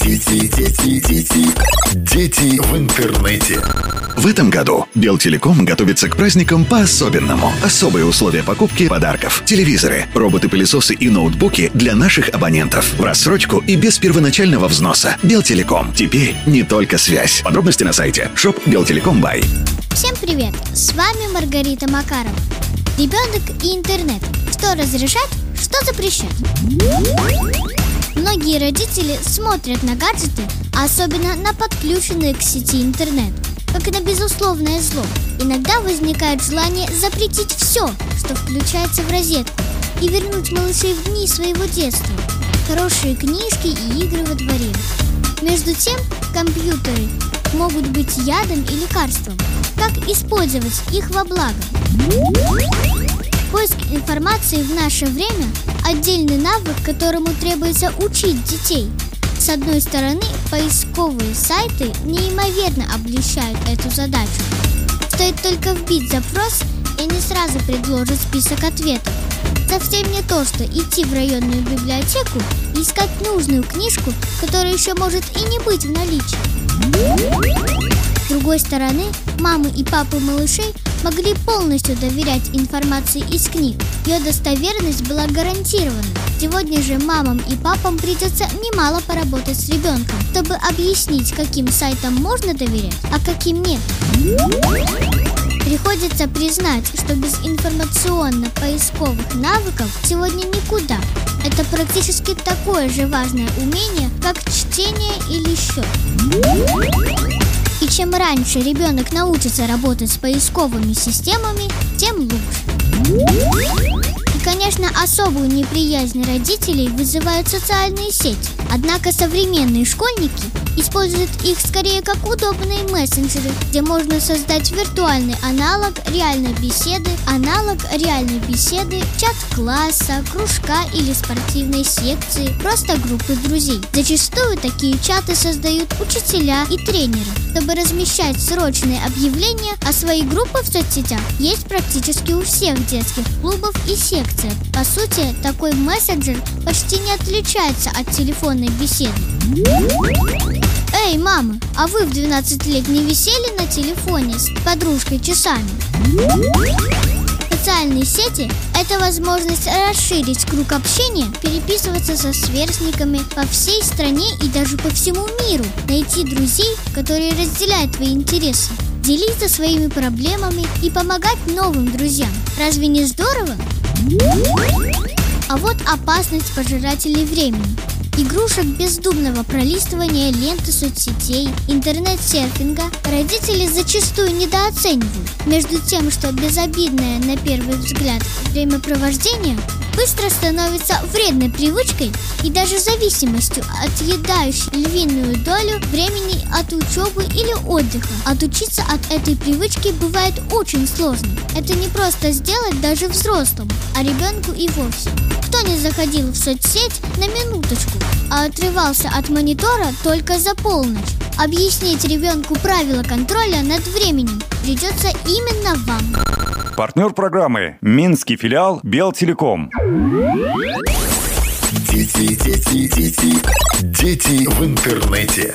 Дети в интернете. В этом году Белтелеком готовится к праздникам по-особенному. Особые условия покупки подарков: телевизоры, роботы-пылесосы и ноутбуки для наших абонентов. В рассрочку и без первоначального взноса. Белтелеком. Теперь не только связь. Подробности на сайте shop.beltelecom.by. Всем привет! С вами Маргарита Макарова. Ребенок и интернет. Что разрешать, что запрещать? Многие родители смотрят на гаджеты, особенно на подключенные к сети интернет, как на безусловное зло. Иногда возникает желание запретить все, что включается в розетку, и вернуть малышей в дни своего детства, хорошие книжки и игры во дворе. Между тем, компьютеры могут быть ядом и лекарством. Как использовать их во благо? Поиск информации в наше время – отдельный навык, которому требуется учить детей. С одной стороны, поисковые сайты неимоверно облегчают эту задачу. Стоит только вбить запрос, и они сразу предложат список ответов. Совсем не то, что идти в районную библиотеку и искать нужную книжку, которая еще может и не быть в наличии. С другой стороны, мамы и папы малышей могли полностью доверять информации из книг. Ее достоверность была гарантирована. Сегодня же мамам и папам придется немало поработать с ребенком, чтобы объяснить, каким сайтам можно доверять, а каким нет. Приходится признать, что без информационно-поисковых навыков сегодня никуда. Это практически такое же важное умение, как чтение или счет. И чем раньше ребенок научится работать с поисковыми системами, тем лучше. И, конечно, особую неприязнь родителей вызывают социальные сети. Однако современные школьники используют их скорее как удобные мессенджеры, где можно создать виртуальный аналог реальной беседы, чат класса, кружка или спортивной секции, просто группы друзей. Зачастую такие чаты создают учителя и тренеры, чтобы размещать срочные объявления, а свои группы в соцсетях есть практически у всех детских клубов и секций. По сути, такой мессенджер почти не отличается от телефонной беседы. «Эй, мама, а вы в 12 лет не висели на телефоне с подружкой часами?» Социальные сети – это возможность расширить круг общения, переписываться со сверстниками по всей стране и даже по всему миру, найти друзей, которые разделяют твои интересы, делиться своими проблемами и помогать новым друзьям. Разве не здорово? А вот опасность пожирателей времени. Игрушек бездумного пролистывания ленты соцсетей, интернет-серфинга родители зачастую недооценивают. Между тем, что безобидное на первый взгляд времяпровождение быстро становится вредной привычкой и даже зависимостью, отъедающей львиную долю времени от учебы или отдыха. Отучиться от этой привычки бывает очень сложно. Это не просто сделать даже взрослому, а ребенку и вовсе. Кто не заходил в соцсеть на минуточку, а отрывался от монитора только за полночь? Объяснить ребенку правила контроля над временем придется именно вам. Партнер программы — Минский филиал Белтелеком. Дети в интернете.